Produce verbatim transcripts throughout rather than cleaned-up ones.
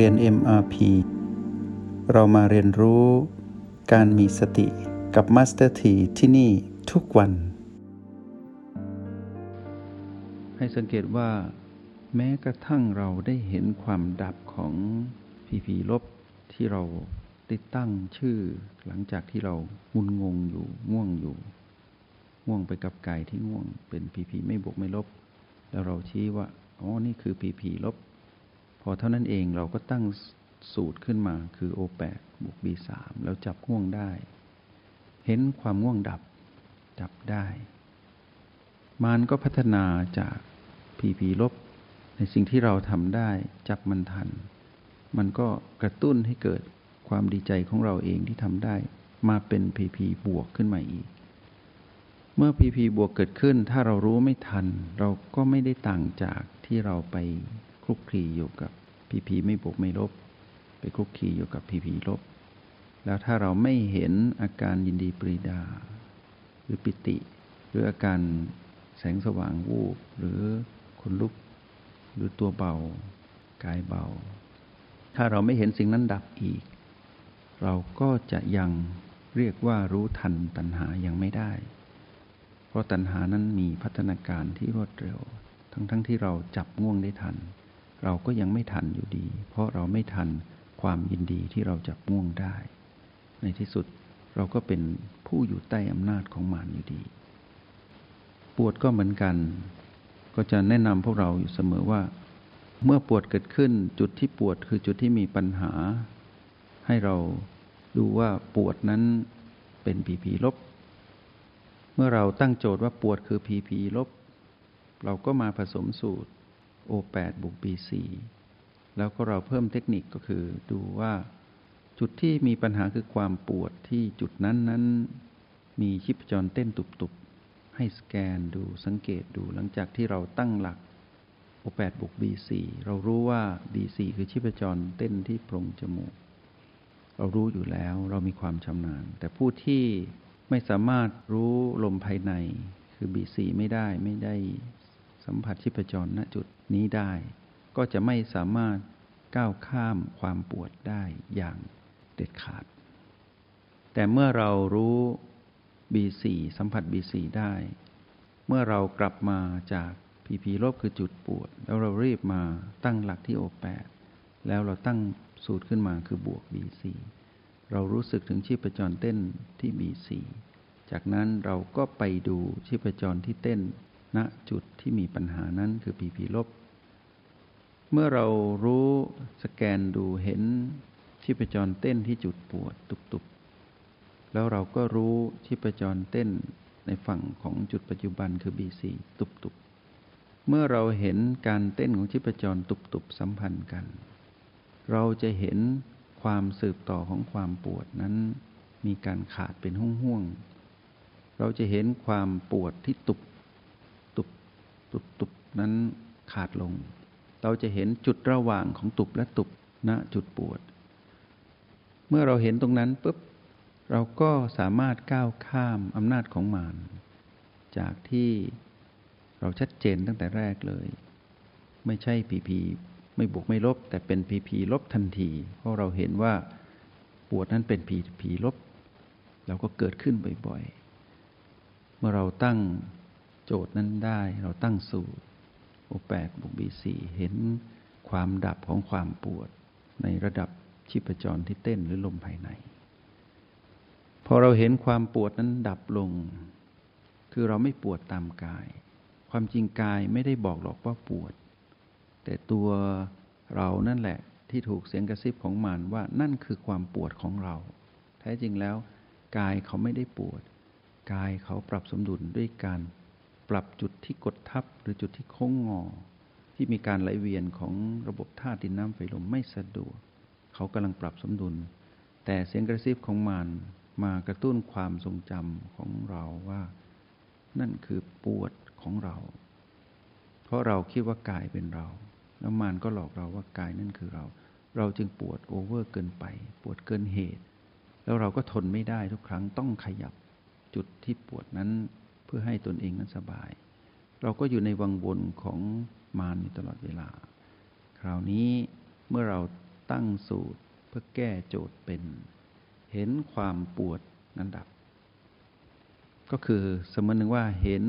เรียน เอ็ม อาร์ พี เรามาเรียนรู้การมีสติกับ Master T ที่นี่ทุกวันให้สังเกตว่าแม้กระทั่งเราได้เห็นความดับของ พี พี ลบที่เราได้ตั้งชื่อหลังจากที่เรางุนงงอยู่ง่วงอยู่ง่วงไปกับกายที่ง่วงเป็น พี พี ไม่บวกไม่ลบแล้วเราชี้ว่าอ๋อนี่คือ พี พี ลบพอเท่านั้นเองเราก็ตั้งสูตรขึ้นมาคือ โอ แปด บวก บี สาม แล้วจับง่วงได้เห็นความง่วงดับจับได้มันก็พัฒนาจาก พี พี ลบในสิ่งที่เราทำได้จับมันทันมันก็กระตุ้นให้เกิดความดีใจของเราเองที่ทำได้มาเป็น พี พี บวกขึ้นมาอีกเมื่อ พี พี บวกเกิดขึ้นถ้าเรารู้ไม่ทันเราก็ไม่ได้ต่างจากที่เราไปคลุกคลีอยู่กับ พี พี ไม่บวกไม่ลบไปคลุกคลีอยู่กับ พี พี ลบแล้วถ้าเราไม่เห็นอาการยินดีปรีดาหรือปิติหรืออาการแสงสว่างวูบหรือขนลุกหรือตัวเบากายเบาถ้าเราไม่เห็นสิ่งนั้นดับอีกเราก็จะยังเรียกว่ารู้ทันตัณหายังไม่ได้เพราะตัณหานั้นมีพัฒนาการที่รวดเร็วทั้งๆ ท, ที่เราจับง่วงได้ทันเราก็ยังไม่ทันอยู่ดีเพราะเราไม่ทันความยินดีที่เราจับง่วงได้ในที่สุดเราก็เป็นผู้อยู่ใต้อำนาจของมารอยู่ดีปวดก็เหมือนกันก็จะแนะนำพวกเราอยู่เสมอว่าเมื่อปวดเกิดขึ้นจุดที่ปวดคือจุดที่มีปัญหาให้เราดูว่าปวดนั้นเป็น พี พี ลบเมื่อเราตั้งโจทย์ว่าปวดคือ พี พี ลบเราก็มาผสมสูตร โอ แปด บวก บี สี่ แล้วก็เราเพิ่มเทคนิคก็คือดูว่าจุดที่มีปัญหาคือความปวดที่จุดนั้นนั้นมีชีพจรเต้นตุบๆให้สแกนดูสังเกตดูหลังจากที่เราตั้งหลัก โอ แปด บวก บี สี่ เรารู้ว่า บี สี่ คือชีพจรเต้นที่โพรงจมูกเรารู้อยู่แล้วเรามีความชำนาญแต่ผู้ที่ไม่สามารถรู้ลมภายในคือ บี สี่ ไม่ได้ไม่ได้สัมผัสชีพจรณจุดนี้ได้ก็จะไม่สามารถก้าวข้ามความปวดได้อย่างเด็ดขาดแต่เมื่อเรารู้ บี สี่ สัมผัส บี สี่ ได้เมื่อเรากลับมาจาก พี พี ลบคือจุดปวดแล้วเรารีบมาตั้งหลักที่ โอ แปด แล้วเราตั้งสูตรขึ้นมาคือบวก บี สี่ เรารู้สึกถึงชีพจรเต้นที่ บี สี่ จากนั้นเราก็ไปดูชีพจรที่เต้นณจุดที่มีปัญหานั้นคือ พี พี ลบเมื่อเรารู้สแกนดูเห็นชีพจรเต้นที่จุดปวดตุบๆแล้วเราก็รู้ชีพจรเต้นในฝั่งของจุดปัจจุบันคือ บี สี่ ตุบๆเมื่อเราเห็นการเต้นของชีพจรตุบๆสัมพันธ์กันเราจะเห็นความสืบต่อของความปวดนั้นมีการขาดเป็นห้วงๆเราจะเห็นความปวดที่ตุบตุบตุบตุบนั้นขาดลงเราจะเห็นจุดระหว่างของตุบและตุบณจุดปวดเมื่อเราเห็นตรงนั้นปุ๊บเราก็สามารถก้าวข้ามอำนาจของมารจากที่เราชัดเจนตั้งแต่แรกเลยไม่ใช่ พี พี ไม่บวกไม่ลบแต่เป็น พี พี ลบทันทีเพราะเราเห็นว่าปวดนั้นเป็น พี พี ลบเราก็เกิดขึ้นบ่อยๆเมื่อเราตั้งโจทย์นั้นได้เราตั้งสูตร โอ แปด บวก บี สี่ เห็นความดับของความปวดในระดับชีพจรที่เต้นหรือลมภายในพอเราเห็นความปวดนั้นดับลงคือเราไม่ปวดตามกายความจริงกายไม่ได้บอกหรอกว่าปวดแต่ตัวเรานั่นแหละที่ถูกเสียงกระซิบของมารว่านั่นคือความปวดของเราแท้จริงแล้วกายเขาไม่ได้ปวดกายเขาปรับสมดุลด้วยการปรับจุดที่กดทับหรือจุดที่โค้งงอที่มีการไหลเวียนของระบบธาตุดินน้ำไฟลมไม่สะดวกเขากำลังปรับสมดุลแต่เสียงกระซิบของมารมากระตุ้นความทรงจำของเราว่านั่นคือปวดของเราเพราะเราคิดว่ากายเป็นเราแล้วมารก็หลอกเราว่ากายนั่นคือเราเราจึงปวดโอเวอร์เกินไปปวดเกินเหตุแล้วเราก็ทนไม่ได้ทุกครั้งต้องขยับจุดที่ปวดนั้นเพื่อให้ตนเองนั้นสบายเราก็อยู่ในวังวนของมารตลอดเวลาคราวนี้เมื่อเรา ตั้งสูตรเพื่อแก้โจทย์เป็นเห็นความปวดนั้นดับก็คือสมมติหนึ่งว่าเห็น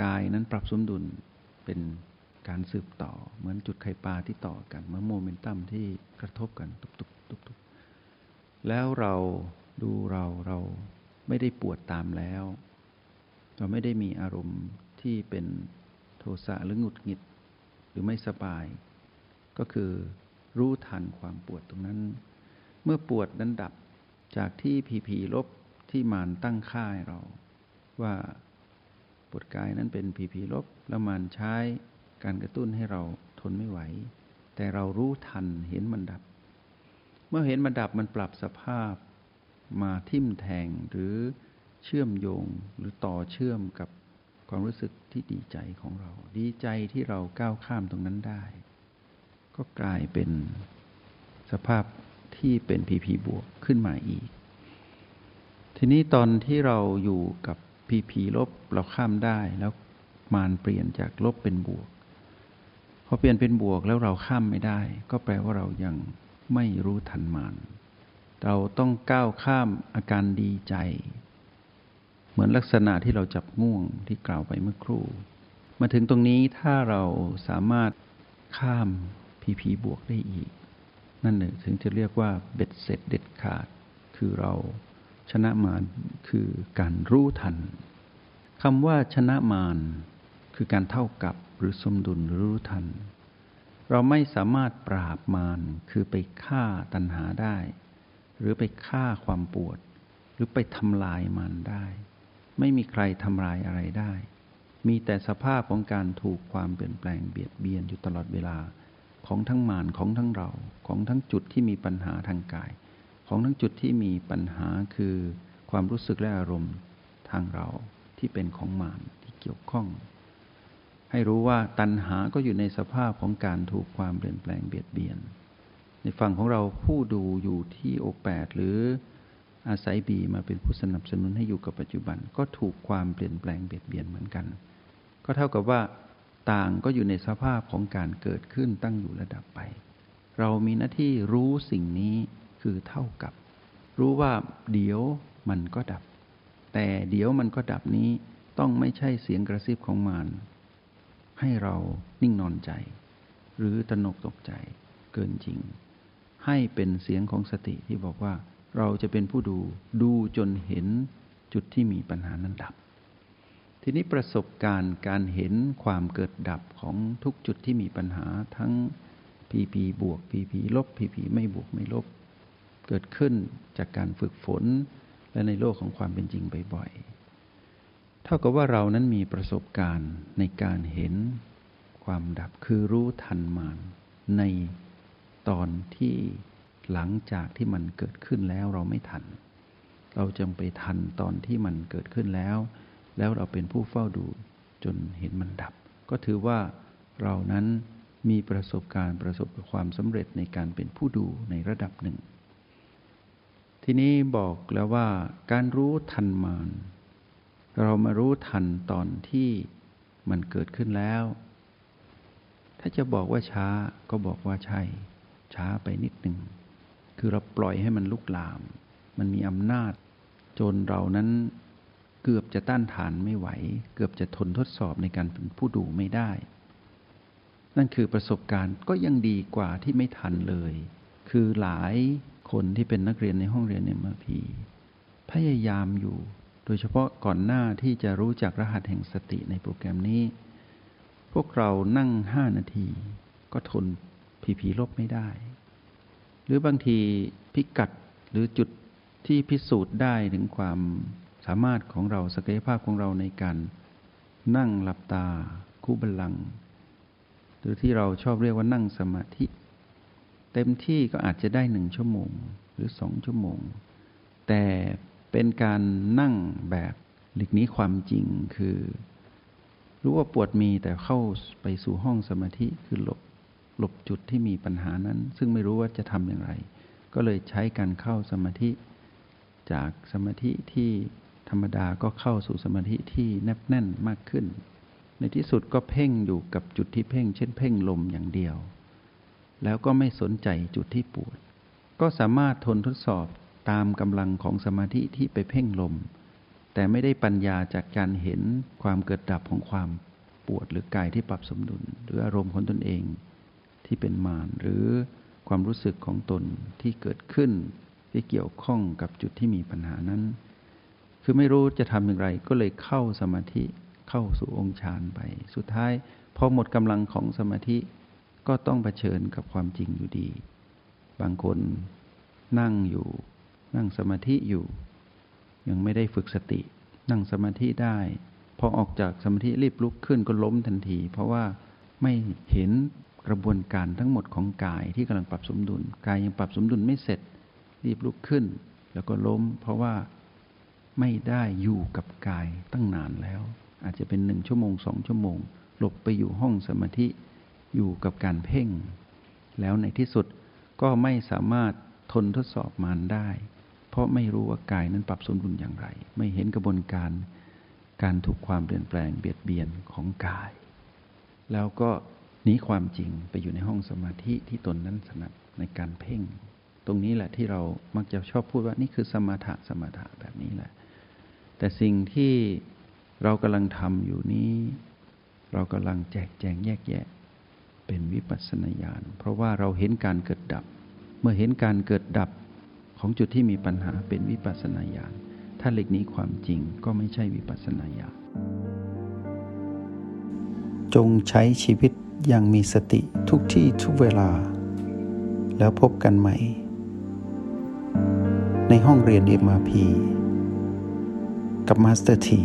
กายนั้นปรับสมดุลเป็นการสืบต่อเหมือนจุดไข่ปลาที่ต่อกันเหมือนโมเมนตัมที่กระทบกันตุบๆตุบๆแล้วเราดูเราเราไม่ได้ปวดตามแล้วเราไม่ได้มีอารมณ์ที่เป็นโทสะหรือหงุดหงิดหรือไม่สบายก็คือรู้ทันความปวดตรงนั้นเมื่อปวดนั้นดับจากที่ผีผีลบที่มารตั้งค่าให้เราว่าปวดกายนั้นเป็นผีผีลบแล้วมารใช้การกระตุ้นให้เราทนไม่ไหวแต่เรารู้ทันเห็นมันดับเมื่อเห็นมันดับมันปรับสภาพมาทิ่มแทงหรือเชื่อมโยงหรือต่อเชื่อมกับความรู้สึกที่ดีใจของเราดีใจที่เราก้าวข้ามตรงนั้นได้ก็กลายเป็นสภาพที่เป็นพีพีบวกขึ้นมาอีกทีนี้ตอนที่เราอยู่กับพีพีลบเราข้ามได้แล้วมารเปลี่ยนจากลบเป็นบวกพอเปลี่ยนเป็นบวกแล้วเราข้ามไม่ได้ก็แปลว่าเรายังไม่รู้ทันมารเราต้องก้าวข้ามอาการดีใจเหมือนลักษณะที่เราจับง่วงที่กล่าวไปเมื่อครู่มาถึงตรงนี้ถ้าเราสามารถข้ามพีพีบวกได้อีกนั่นแหละถึงจะเรียกว่าเบ็ดเสร็จเด็ดขาดคือเราชนะมารคือการรู้ทันคำว่าชนะมารคือการเท่ากับหรือสมดุลหรือรู้ทันเราไม่สามารถปราบมารคือไปฆ่าตัณหาได้หรือไปฆ่าความปวดหรือไปทำลายมารได้ไม่มีใครทำลายอะไรได้มีแต่สภาพของการถูกความเปลี่ยนแปลงเบียดเบียนอยู่ตลอดเวลาของทั้งมารของทั้งเราของทั้งจุดที่มีปัญหาทางกายของทั้งจุดที่มีปัญหาคือความรู้สึกและอารมณ์ทางเราที่เป็นของมารที่เกี่ยวข้องให้รู้ว่าตัณหาก็อยู่ในสภาพของการถูกความเปลี่ยนแปลงเบียดเบียนในฝั่งของเราผู้ดูอยู่ที่โอแปดหรืออาศัยบีมาเป็นผู้สนับสนุนให้อยู่กับปัจจุบันก็ถูกความเปลี่ยนแปลงเบียดเบียนเหมือนกันก็เท่ากับว่าต่างก็อยู่ในสภาพของการเกิดขึ้นตั้งอยู่ระดับไปเรามีหน้าที่รู้สิ่งนี้คือเท่ากับรู้ว่าเดี๋ยวมันก็ดับแต่เดี๋ยวมันก็ดับนี้ต้องไม่ใช่เสียงกระซิบของมารให้เรานิ่งนอนใจหรือตระหนกตกใจเกินจริงให้เป็นเสียงของสติที่บอกว่าเราจะเป็นผู้ดูดูจนเห็นจุดที่มีปัญหานั้นดับทีนี้ประสบการณ์การเห็นความเกิดดับของทุกจุดที่มีปัญหาทั้ง พี พี บวก พี พี ลบ พี พี ไม่บวกไม่ลบเกิดขึ้นจากการฝึกฝนและในโลกของความเป็นจริงบ่อยๆเท่ากับว่าเรานั้นมีประสบการณ์ในการเห็นความดับคือรู้ทันมารในตอนที่หลังจากที่มันเกิดขึ้นแล้วเราไม่ทันเราจงไปทันตอนที่มันเกิดขึ้นแล้วแล้วเราเป็นผู้เฝ้าดูจนเห็นมันดับก็ถือว่าเรานั้นมีประสบการณ์ประสบความสำเร็จในการเป็นผู้ดูในระดับหนึ่งทีนี้บอกแล้วว่าการรู้ทันมารเรามารู้ทันตอนที่มันเกิดขึ้นแล้วถ้าจะบอกว่าช้าก็บอกว่าใช่ช้าไปนิดหนึ่งคือเราปล่อยให้มันลุกลามมันมีอำนาจจนเรานั้นเกือบจะต้านทานไม่ไหวเกือบจะทนทดสอบในการเป็นผู้ดูไม่ได้นั่นคือประสบการณ์ก็ยังดีกว่าที่ไม่ทันเลยคือหลายคนที่เป็นนักเรียนในห้องเรียน เอ็ม อาร์ พี พยายามอยู่โดยเฉพาะก่อนหน้าที่จะรู้จักรหัสแห่งสติในโปรแกรมนี้พวกเรานั่งห้านาทีก็ทนผีผีลบไม่ได้หรือบางทีพิกัดหรือจุดที่พิสูจน์ได้ถึงความสามารถของเราศักยภาพของเราในการนั่งหลับตาคู่บัลลังก์หรือที่เราชอบเรียกว่านั่งสมาธิเต็มที่ก็อาจจะได้หนึ่งชั่วโมงหรือสองชั่วโมงแต่เป็นการนั่งแบบหลีกหนีความจริงคือรู้ว่าปวดมีแต่เข้าไปสู่ห้องสมาธิคือหลบหลบจุดที่มีปัญหานั้นซึ่งไม่รู้ว่าจะทำอย่างไรก็เลยใช้การเข้าสมาธิจากสมาธิที่ธรรมดาก็เข้าสู่สมาธิที่แนบแน่นมากขึ้นในที่สุดก็เพ่งอยู่กับจุดที่เพ่งเช่นเพ่งลมอย่างเดียว แล้วก็ไม่สนใจจุดที่ปวดก็สามารถทนทดสอบตามกำลังของสมาธิที่ไปเพ่งลมแต่ไม่ได้ปัญญาจากการเห็นความเกิดดับของความปวดหรือกายที่ปรับสมดุลหรืออารมณ์ของตนเองที่เป็นมารหรือความรู้สึกของตนที่เกิดขึ้นที่เกี่ยวข้องกับจุดที่มีปัญหานั้นคือไม่รู้จะทำอย่างไรก็เลยเข้าสมาธิเข้าสู่องค์ฌานไปสุดท้ายพอหมดกำลังของสมาธิก็ต้องเผชิญกับความจริงอยู่ดีบางคนนั่งอยู่นั่งสมาธิอยู่ยังไม่ได้ฝึกสตินั่งสมาธิได้พอออกจากสมาธิรีบลุกขึ้นก็ล้มทันทีเพราะว่าไม่เห็นกระบวนการทั้งหมดของกายที่กำลังปรับสมดุลกายยังปรับสมดุลไม่เสร็จรีบลุกขึ้นแล้วก็ล้มเพราะว่าไม่ได้อยู่กับกายตั้งนานแล้วอาจจะเป็นหนึ่งชั่วโมงสองชั่วโมงหลบไปอยู่ห้องสมาธิอยู่กับการเพ่งแล้วในที่สุดก็ไม่สามารถทนทดสอบมันได้เพราะไม่รู้ว่ากายนั้นปรับสมดุลอย่างไรไม่เห็นกระบวนการการถูกความเปลี่ยนแปลงเบียดเบียนของกายแล้วก็หนีความจริงไปอยู่ในห้องสมาธิที่ตนนั้นถนัดในการเพ่งตรงนี้แหละที่เรามักจะชอบพูดว่านี่คือสมถะสมถะแบบนี้แหละแต่สิ่งที่เรากำลังทำอยู่นี้เรากำลังแจกแจงแยกแยะเป็นวิปัสสนาญาณเพราะว่าเราเห็นการเกิดดับเมื่อเห็นการเกิดดับของจุดที่มีปัญหาเป็นวิปัสสนาญาณถ้าหลีกหนีความจริงก็ไม่ใช่วิปัสสนาญาณจงใช้ชีวิตอย่างมีสติทุกที่ทุกเวลาแล้วพบกันใหม่ในห้องเรียน เอ็ม อาร์ พี กับมาสเตอร์ ที